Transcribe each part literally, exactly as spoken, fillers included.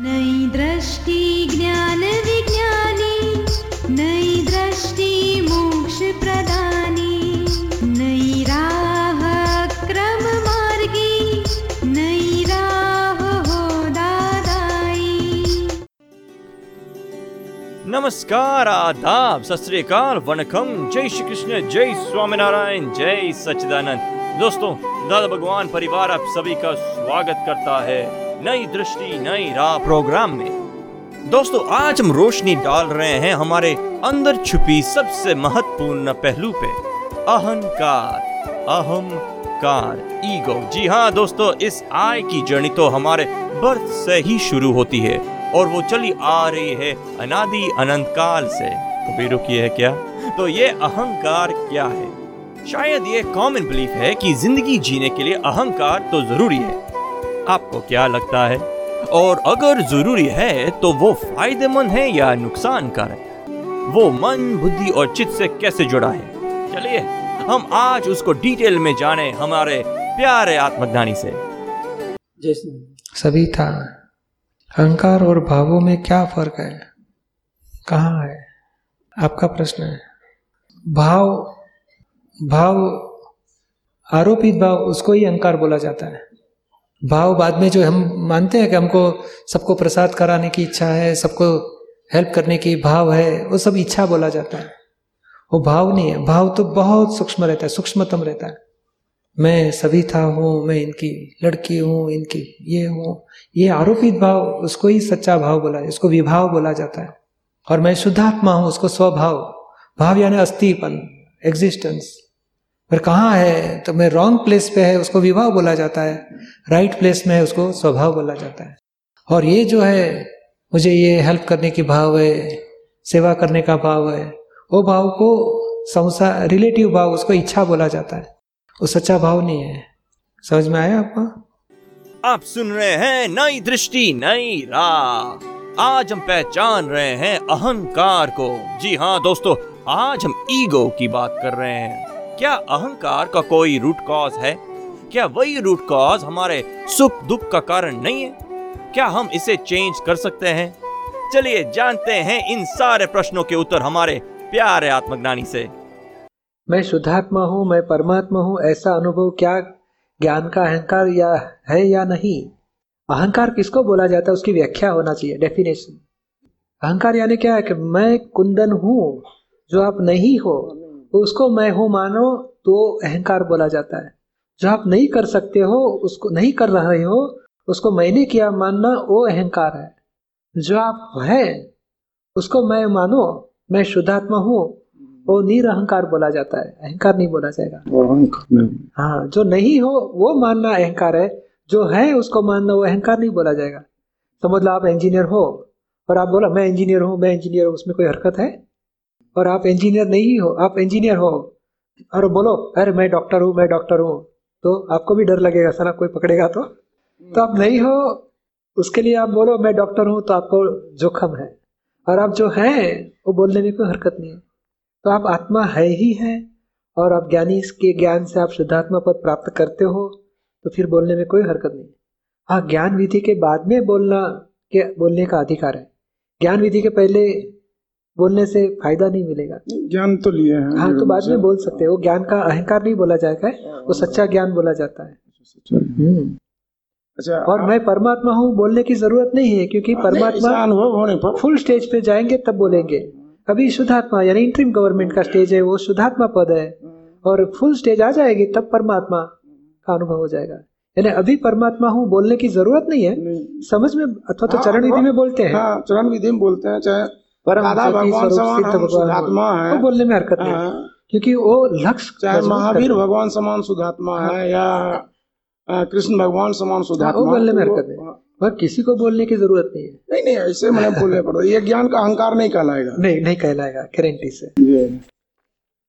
नई दृष्टि ज्ञान विज्ञानी, नई दृष्टि मोक्ष प्रदानी, नई राह क्रम मार्गी, नई राह हो दादाई। नमस्कार, आदाब, सत श्री अकाल, वणकम, जय श्री कृष्ण, जय स्वामीनारायण, जय सच्चिदानंद। दोस्तों, दादा भगवान परिवार आप सभी का स्वागत करता है नई दृष्टि नई राह प्रोग्राम में। दोस्तों, आज हम रोशनी डाल रहे हैं हमारे अंदर छुपी सबसे महत्वपूर्ण पहलू पे, अहंकार, अहंकार, ईगो। जी हाँ दोस्तों, इस आय की जर्नी तो हमारे बर्थ से ही शुरू होती है और वो चली आ रही है अनादि अनंत काल से। कभी रुकी है क्या? तो ये अहंकार क्या है? शायद ये कॉमन बिलीफ है कि जिंदगी जीने के लिए अहंकार तो जरूरी है। आपको क्या लगता है? और अगर जरूरी है तो वो फायदेमंद है या नुकसानकारक? वो मन, बुद्धि और चित्त से कैसे जुड़ा है? चलिए हम आज उसको डिटेल में जाने हमारे प्यारे आत्मज्ञानी से। सभी था अहंकार और भावों में क्या फर्क है? कहाँ है आपका प्रश्न है। भाव भाव आरोपित भाव, उसको ही अहंकार बोला जाता है। भाव बाद में जो हम मानते हैं कि हमको सबको प्रसाद कराने की इच्छा है, सबको हेल्प करने की भाव है, वो सब इच्छा बोला जाता है। वो भाव नहीं है। भाव तो बहुत सूक्ष्म रहता है, सूक्ष्मतम रहता है। मैं सभी था हूँ, मैं इनकी लड़की हूँ, इनकी ये हूँ, ये आरोपित भाव, उसको ही सच्चा भाव बोला है, उसको विभाव बोला जाता है। और मैं शुद्धात्मा हूँ, उसको स्वभाव, भाव यानी अस्तिपन, एग्जिस्टेंस। पर कहाँ है? तो मैं रॉन्ग प्लेस पे है, उसको विभाव बोला जाता है। राइट right प्लेस में है, उसको स्वभाव बोला जाता है। और ये जो है, मुझे ये हेल्प करने की भाव है, सेवा करने का भाव है, वो भाव को संसार रिलेटिव भाव, उसको इच्छा बोला जाता है। वो सच्चा भाव नहीं है। समझ में आया आपको? आप सुन रहे हैं नई दृष्टि नई राह। आज हम पहचान रहे हैं अहंकार को। जी हाँ दोस्तों, आज हम ईगो की बात कर रहे हैं। क्या अहंकार का कोई रूट कॉज है? क्या वही रूट कॉज हमारे सुख दुख का कारण नहीं है? क्या हम इसे चेंज कर सकते हैं? चलिए जानते हैं इन सारे प्रश्नों के उत्तर हमारे प्यारे आत्मज्ञानी से। मैं शुद्धात्मा हूँ, मैं परमात्मा हूँ, ऐसा अनुभव क्या ज्ञान का अहंकार या है या नहीं? अहंकार किसको बोला जाता है, उसकी व्याख्या होना चाहिए, डेफिनेशन। अहंकार यानी क्या है कि मैं कुंदन हूँ जो आप नहीं हो, उसको मैं हूँ मानो तो अहंकार बोला जाता है। जो आप नहीं कर सकते हो, उसको नहीं कर रहे हो, उसको मैंने किया मानना, वो अहंकार है। जो आप है उसको मैं मानो, मैं शुद्धात्मा हूँ, वो निरअहंकार बोला जाता है, अहंकार नहीं बोला जाएगा। हाँ, जो नहीं हो वो मानना अहंकार है, जो है उसको मानना वो अहंकार नहीं बोला जाएगा। समझ लो आप इंजीनियर हो और आप बोला मैं इंजीनियर हूँ, मैं इंजीनियर हूँ, उसमें कोई हरकत है? और आप इंजीनियर नहीं हो, आप इंजीनियर हो और बोलो अरे मैं डॉक्टर हूँ, मैं डॉक्टर हूँ, तो आपको भी डर लगेगा, साला कोई पकड़ेगा तो। तो आप नहीं हो, उसके लिए आप बोलो मैं डॉक्टर हूँ, तो आपको जोखम है। और आप जो हैं वो बोलने में कोई हरकत नहीं है। तो आप आत्मा है ही है, और आप ज्ञानी के ज्ञान से आप शुद्धात्मा पद प्राप्त करते हो, तो फिर बोलने में कोई हरकत नहीं। हाँ, ज्ञान विधि के बाद में बोलना के बोलने का अधिकार है। ज्ञान विधि के पहले बोलने से फायदा नहीं मिलेगा। ज्ञान तो लिए हैं, हाँ, तो बाद में बोल सकते हो। ज्ञान का अहंकार नहीं बोला जाएगा, वो सच्चा ज्ञान बोला जाता है। अच्छा, और मैं परमात्मा हूँ बोलने की जरूरत नहीं है, क्योंकि परमात्मा फुल स्टेज पे जाएंगे तब बोलेंगे। कभी शुद्धात्मा यानी इंट्रीम गवर्नमेंट का स्टेज है, वो शुद्धात्मा पद है, और फुल स्टेज आ जाएगी तब परमात्मा का अनुभव हो जाएगा। यानी अभी परमात्मा हूँ बोलने की जरूरत नहीं है, समझ में। अथवा तो चरण विधि में बोलते हैं, चरण विधि में बोलते हैं, चाहे दादा भगवान समान हम शुद्धात्मा है, वो बोलने में हरकत नहीं, क्योंकि वो लक्ष्य, चाहे महावीर भगवान समान शुद्धात्मा है या कृष्ण भगवान समान शुद्धात्मा, वो बोलने में हरकत नहीं। पर किसी को बोलने की जरूरत नहीं है। नहीं नहीं, ऐसे मैंने बोलने पड़ता, ये ज्ञान का अहंकार नहीं कहलाएगा। नहीं नहीं कहलाएगा, गारंटी से।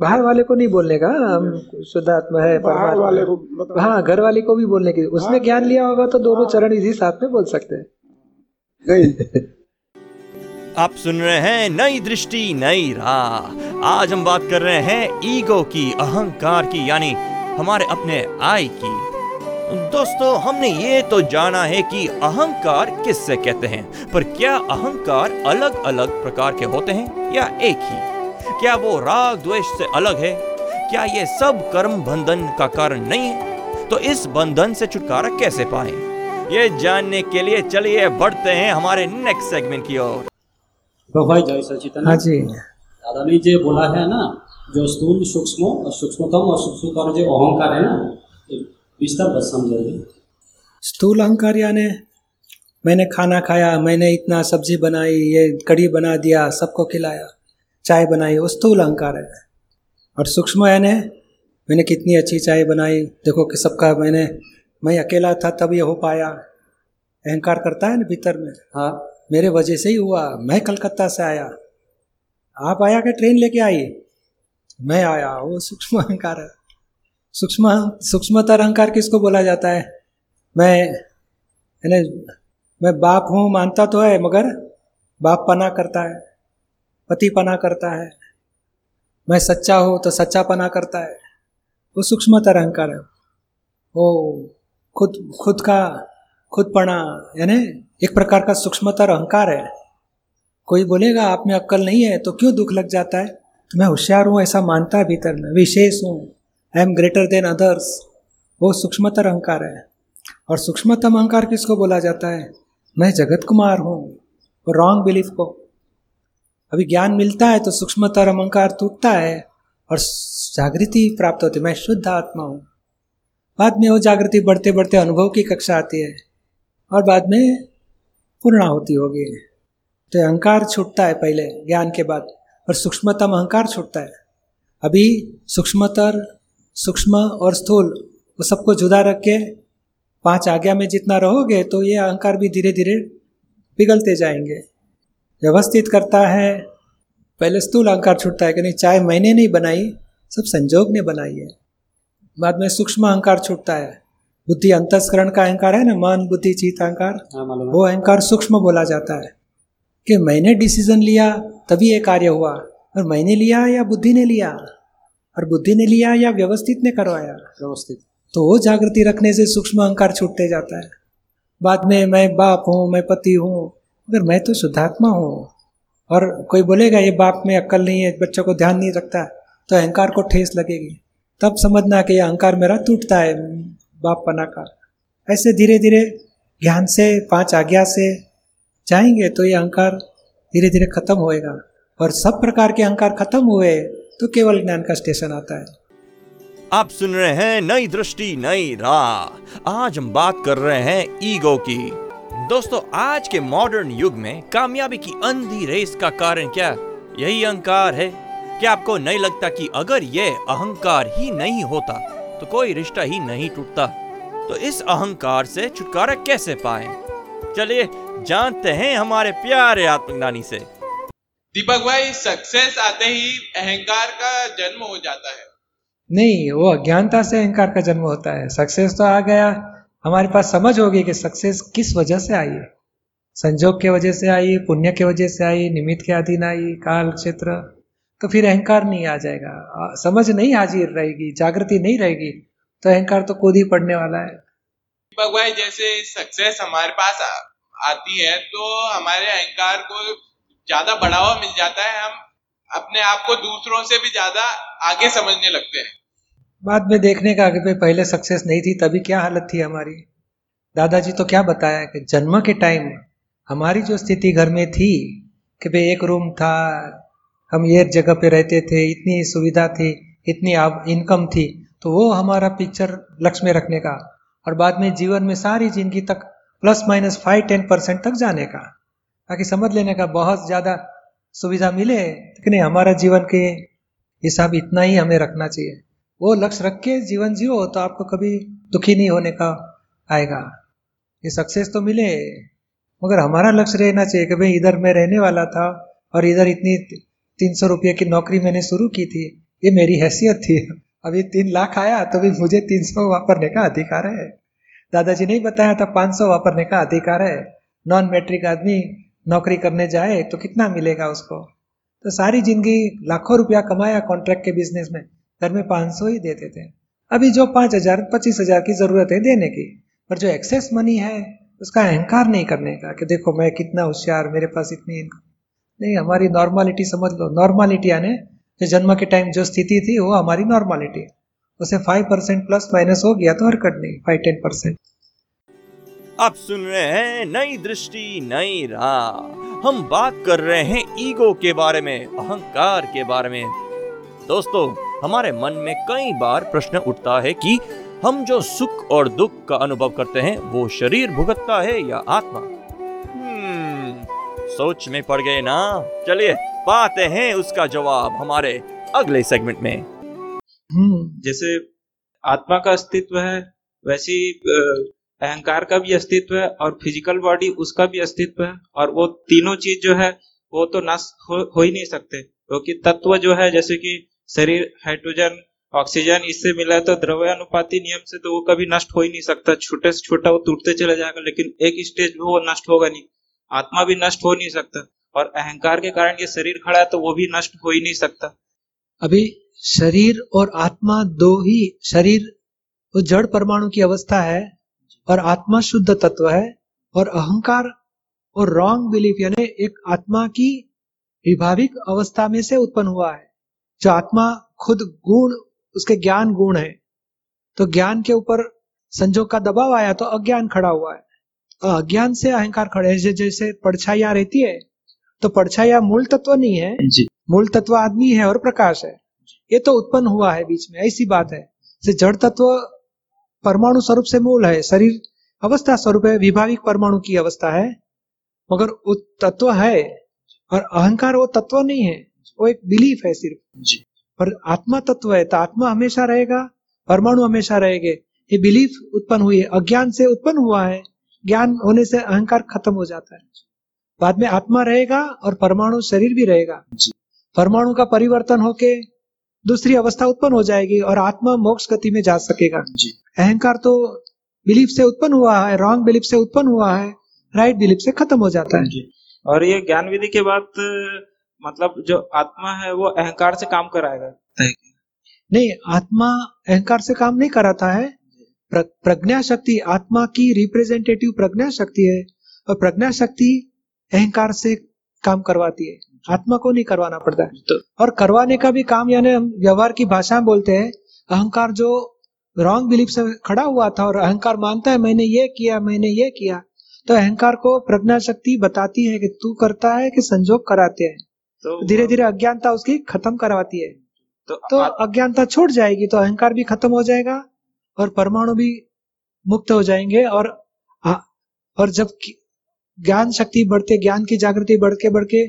बाहर वाले को नहीं बोलने का, हम शुद्धात्मा है बाहर वाले को। हाँ, घर वाले को भी बोलने की, उसने ज्ञान लिया होगा तो दोनों चरण इसी साथ में बोल सकते हैं। आप सुन रहे हैं नई दृष्टि नई राह। आज हम बात कर रहे हैं ईगो की, अहंकार की, यानी हमारे अपने आई की। दोस्तों, हमने ये तो जाना है कि अहंकार किससे कहते हैं, पर क्या अहंकार अलग अलग प्रकार के होते हैं या एक ही? क्या वो राग द्वेष से अलग है? क्या ये सब कर्म बंधन का कारण नहीं है? तो इस बंधन से छुटकारा कैसे पाएं? ये जानने के लिए चलिए बढ़ते हैं हमारे नेक्स्ट सेगमेंट की ओर। जय सचिदानंद। हाँ जी, दादा ने जो बोला है ना, जो स्थूल सूक्ष्म और सूक्ष्मतम और सूक्ष्मतम जो अहंकार है ना, विस्तार बस समझाइए। स्थूल अहंकार यानी मैंने खाना खाया, मैंने इतना सब्जी बनाई, ये कड़ी बना दिया, सबको खिलाया, चाय बनाई, वो स्थूल अहंकार है। और सूक्ष्म यानी मैंने कितनी अच्छी चाय बनाई, देखो कि सबका मैंने, मैं अकेला था तब ये हो पाया। अहंकार करता है ना भीतर में, हाँ मेरे वजह से ही हुआ, मैं कलकत्ता से आया, आप आया कि ट्रेन लेके आई, मैं आया, वो सूक्ष्म अहंकार है। सूक्ष्म सूक्ष्मतर अहंकार किसको बोला जाता है? मैं यानी मैं बाप हूँ मानता तो है, मगर बाप पना करता है, पति पना करता है, मैं सच्चा हूँ तो सच्चा पना करता है, वो सूक्ष्मतर अहंकार है। वो खुद खुद का खुद पना यानी एक प्रकार का सूक्ष्मतर अहंकार है। कोई बोलेगा आप में अक्ल नहीं है तो क्यों दुख लग जाता है? तो मैं होशियार हूँ ऐसा मानता है भीतर में, विशेष हूँ, I am greater than others, वो सूक्ष्मतर अहंकार है। और सूक्ष्मतम अहंकार किसको बोला जाता है? मैं जगत कुमार हूँ, वो रॉन्ग बिलीफ को। अभी ज्ञान मिलता है तो सूक्ष्मतर अहंकार टूटता है और जागृति प्राप्त होती है, मैं शुद्ध आत्मा हूँ। बाद में वो जागृति बढ़ते बढ़ते अनुभव की कक्षा आती है और बाद में पूर्ण होती होगी। तो अहंकार छूटता है पहले ज्ञान के बाद, और सूक्ष्मतम अहंकार छूटता है। अभी सूक्ष्मतर, सूक्ष्म और स्थूल वो सबको जुदा रख के पांच आज्ञा में जितना रहोगे तो ये अहंकार भी धीरे धीरे पिघलते जाएंगे। व्यवस्थित करता है पहले स्थूल अहंकार छूटता है कि नहीं, चाय मैंने नहीं बनाई, सब संजोग ने बनाई है। बाद में सूक्ष्म अहंकार छूटता है, बुद्धि अंतस्करण का अहंकार है ना, मन बुद्धि चित्त अहंकार, वो अहंकार सूक्ष्म बोला जाता है कि मैंने डिसीजन लिया तभी ये कार्य हुआ, और मैंने लिया या बुद्धि ने लिया, और बुद्धि ने लिया या व्यवस्थित ने करवाया, व्यवस्थित, तो वो जागृति रखने से सूक्ष्म अहंकार छूटते जाता है। बाद में मैं बाप हूँ, मैं पति हूँ, मगर मैं तो शुद्धात्मा हूँ। और कोई बोलेगा ये बाप में अक्ल नहीं है, बच्चों को ध्यान नहीं रखता, तो अहंकार को ठेस लगेगी, तब समझना कि यह अहंकार मेरा टूटता है, बाप पना का। ऐसे धीरे धीरे ज्ञान से, पांच आज्ञा से जाएंगे तो ये अहंकार धीरे धीरे खत्म होएगा। और सब प्रकार के अहंकार खत्म हुए तो केवल ज्ञान का स्टेशन आता है। आप सुन रहे हैं नई दृष्टि नई राह। आज हम बात कर रहे हैं ईगो की। दोस्तों, आज के मॉडर्न युग में कामयाबी की अंधी रेस का कारण क्या यही अहंकार है? क्या आपको नहीं लगता कि अगर ये अहंकार ही नहीं होता तो कोई रिश्ता ही नहीं टूटता? तो इस अहंकार से छुटकारा कैसे पाएं? चलिए जानते हैं हमारे प्यारे आत्मज्ञानी से। दीपक भाई, सक्सेस आते ही अहंकार का जन्म हो जाता है? नहीं, वो अज्ञानता से अहंकार का जन्म होता है। सक्सेस तो आ गया, हमारे पास समझ होगी कि सक्सेस किस वजह से आई है, संजोग के वजह से आई, पुण्य के वजह से आई, निमित्त के अधीन आई, काल क्षेत्र, तो फिर अहंकार नहीं आ जाएगा। समझ नहीं हाजिर रहेगी, जागृति नहीं रहेगी, तो अहंकार तो कूद ही पड़ने वाला है। भगवान, जैसे सक्सेस हमारे पास आ, आती है तो हमारे अहंकार को ज्यादा बढ़ावा मिल जाता है, हम अपने आप को दूसरों से भी ज्यादा आगे समझने लगते हैं। बाद में देखने का आगे, पहले सक्सेस नहीं थी तभी क्या हालत थी हमारी। दादाजी तो क्या बताया कि जन्म के टाइम हमारी जो स्थिति घर में थी कि भाई एक रूम था, हम ये जगह पे रहते थे, इतनी सुविधा थी, इतनी इनकम थी, तो वो हमारा पिक्चर लक्ष्य में रखने का, और बाद में जीवन में सारी जिंदगी तक plus minus five ten percent तक जाने का, ताकि समझ लेने का बहुत ज़्यादा सुविधा मिले कि नहीं, हमारा जीवन के हिसाब इतना ही हमें रखना चाहिए। वो लक्ष्य रख के जीवन जियो तो आपको कभी दुखी नहीं होने का आएगा। ये सक्सेस तो मिले, मगर हमारा लक्ष्य रहना चाहिए कि भाई इधर मैं रहने वाला था और इधर इतनी तीन सौ रुपये की नौकरी मैंने शुरू की थी, ये मेरी हैसियत थी, अभी तीन लाख आया तो भी मुझे तीन सौ वापरने का अधिकार है। दादाजी नहीं बताया था पाँच सौ वापरने का अधिकार है। नॉन मैट्रिक आदमी नौकरी करने जाए तो कितना मिलेगा उसको? तो सारी जिंदगी लाखों रुपया कमाया कॉन्ट्रैक्ट के बिजनेस में, घर में पाँच सौ ही देते थे, अभी जो पाँच हजार पच्चीस हजार की जरूरत है देने की, पर जो एक्सेस मनी है उसका अहंकार नहीं करने का कि देखो मैं कितना होशियार, मेरे पास इतनी नहीं। हमारी नॉर्मालिटी समझ लो, नॉर्मालिटी यानी जो जन्म के टाइम जो स्थिति थी वो हमारी नॉर्मालिटी, उसे फाइव परसेंट प्लस माइनस हो गया तो हरकत नहीं, फाइव टेन परसेंट। आप सुन रहे हैं नई दृष्टि नई राह। हम बात कर रहे हैं ईगो के बारे में, अहंकार के बारे में। दोस्तों, हमारे मन में कई बार प्रश्न उठता है कि हम जो सुख और दुख का अनुभव करते हैं वो शरीर भुगतता है या आत्मा। हम्म सोच में पड़ गए ना। चलिए पाते हैं उसका जवाब हमारे अगले सेगमेंट में। हम्म जैसे आत्मा का अस्तित्व है वैसी अहंकार का भी अस्तित्व है, और फिजिकल बॉडी उसका भी अस्तित्व है, और वो तीनों चीज जो है वो तो नाश हो, हो ही नहीं सकते, क्योंकि तो तत्व जो है जैसे कि शरीर हाइड्रोजन ऑक्सीजन इससे मिला है, तो द्रव्यानुपाती नियम से तो वो कभी नष्ट हो ही नहीं सकता। छोटे से छोटा वो टूटते चला जाएगा, लेकिन एक स्टेज में वो नष्ट होगा नहीं। आत्मा भी नष्ट हो नहीं सकता, और अहंकार के कारण ये शरीर खड़ा है तो वो भी नष्ट हो ही नहीं सकता। अभी शरीर और आत्मा दो ही, शरीर वो जड़ परमाणु की अवस्था है और आत्मा शुद्ध तत्व है, और अहंकार और रॉन्ग बिलीफ यानी एक आत्मा की विभाविक अवस्था में से उत्पन्न हुआ है। जो आत्मा खुद गुण, उसके ज्ञान गुण है, तो ज्ञान के ऊपर संजोग का दबाव आया तो अज्ञान खड़ा हुआ है, अज्ञान से अहंकार खड़े है। जैसे परछाइयां रहती है तो परछाइयां मूल तत्व नहीं है जी। मूल तत्व आदमी है और प्रकाश है, ये तो उत्पन्न हुआ है बीच में, ऐसी बात है। जैसे जड़ तत्व परमाणु स्वरूप से मूल है, शरीर अवस्था स्वरूप है, विभाविक परमाणु की अवस्था है, मगर वो तत्व है, और अहंकार वो तत्व नहीं है, वो एक बिलीफ है सिर्फ जी। पर आत्मा तत्व है, तो आत्मा हमेशा रहेगा, परमाणु हमेशा रहेंगे। ये बिलीफ उत्पन्न हुई है, अज्ञान से उत्पन्न हुआ है, ज्ञान होने से अहंकार खत्म हो जाता है। बाद में आत्मा रहेगा और परमाणु शरीर भी रहेगा जी। परमाणु का परिवर्तन होके दूसरी अवस्था उत्पन्न हो जाएगी और आत्मा मोक्ष गति में जा सकेगा जी। अहंकार तो बिलीफ से उत्पन्न हुआ है, रॉन्ग बिलीफ से उत्पन्न हुआ है, राइट बिलीफ से खत्म हो जाता है। और ये ज्ञान विधि के बाद मतलब जो आत्मा है वो अहंकार से काम कराएगा नहीं, आत्मा अहंकार से काम नहीं कराता है। प्र, प्रज्ञा शक्ति आत्मा की रिप्रेजेंटेटिव प्रज्ञा शक्ति है, और प्रज्ञा शक्ति अहंकार से काम करवाती है, आत्मा को नहीं करवाना पड़ता है। तो, और करवाने का भी काम यानी हम व्यवहार की भाषा में बोलते हैं, अहंकार जो रॉन्ग बिलीफ से खड़ा हुआ था और अहंकार मानता है मैंने ये किया मैंने ये किया, तो अहंकार को प्रज्ञा शक्ति बताती है कि तू करता है कि संजोग कराते हैं, तो धीरे धीरे अज्ञानता उसकी खत्म करवाती है। तो, तो अज्ञानता छोड़ जाएगी तो अहंकार भी खत्म हो जाएगा और परमाणु भी मुक्त हो जाएंगे। और और जब ज्ञान शक्ति बढ़ते, ज्ञान की जागृति बढ़ के बढ़ के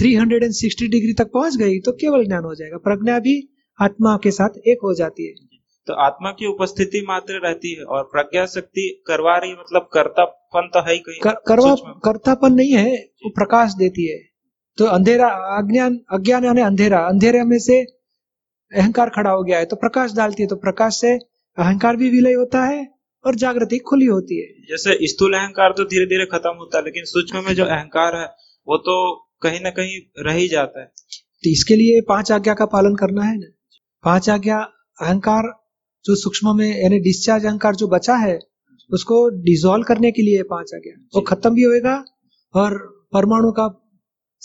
तीन सौ साठ डिग्री तक पहुंच गई तो केवल ज्ञान हो जाएगा, प्रज्ञा भी आत्मा के साथ एक हो जाती है। तो आत्मा की उपस्थिति मात्र रहती है और प्रज्ञा शक्ति करवा रही, मतलब कर्तापन तो है ही कहीं कर, करवा कर्तापन नहीं है, वो प्रकाश देती है। तो अंधेरा अज्ञान, अज्ञान यानी अंधेरा, अंधेरे में से अहंकार खड़ा हो गया है तो प्रकाश डालती है, तो प्रकाश से अहंकार भी विलय होता है और जागृति खुली होती है। जैसे स्थूल अहंकार तो धीरे धीरे खत्म होता है, लेकिन सूक्ष्म में जो अहंकार है वो तो कहीं ना कहीं रह ही जाता है। तो इसके लिए पांच आज्ञा का पालन करना है ना। पांच आज्ञा अहंकार जो सूक्ष्म में यानी डिस्चार्ज अहंकार जो बचा है उसको डिसॉल्व करने के लिए पांच आज्ञा, वो खत्म भी होएगा और परमाणु का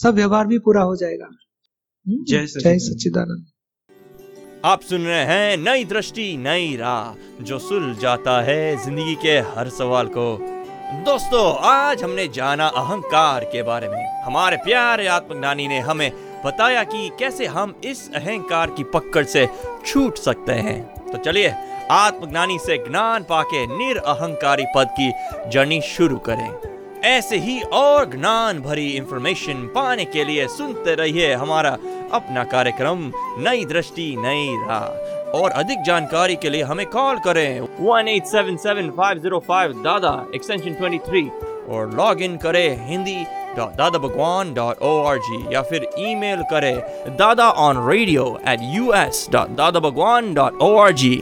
सब व्यवहार भी पूरा हो जाएगा। जय जय सच्चिदानंद। आप सुन रहे हैं नई दृष्टि नई राह, जो सुलझ जाता है जिंदगी के हर सवाल को। दोस्तों, आज हमने जाना अहंकार के बारे में। हमारे प्यारे आत्मज्ञानी ने हमें बताया कि कैसे हम इस अहंकार की पकड़ से छूट सकते हैं। तो चलिए आत्मज्ञानी से ज्ञान पाके निरअहंकारी पद की जर्नी शुरू करें। ऐसे ही और ज्ञान भरी इंफॉर्मेशन पाने के लिए सुनते रहिए हमारा अपना कार्यक्रम नई दृष्टि नई राह। और अधिक जानकारी के लिए हमें कॉल करें one eight seven seven five zero five दादा एक्सटेंशन तेईस और लॉग इन करें हिंदी डॉट दादा भगवान डॉट ओ आर जी, या फिर ईमेल करें दादा on radio at U S dot दादा भगवान डॉट ओ आर जी।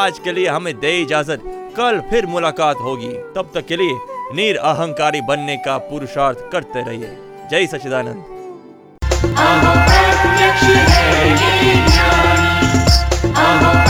आज के लिए हमें दे इजाजत, कल फिर मुलाकात होगी। तब तक के लिए निर अहंकारी बनने का पुरुषार्थ करते रहिए। जय सच्चिदानंद। आहा,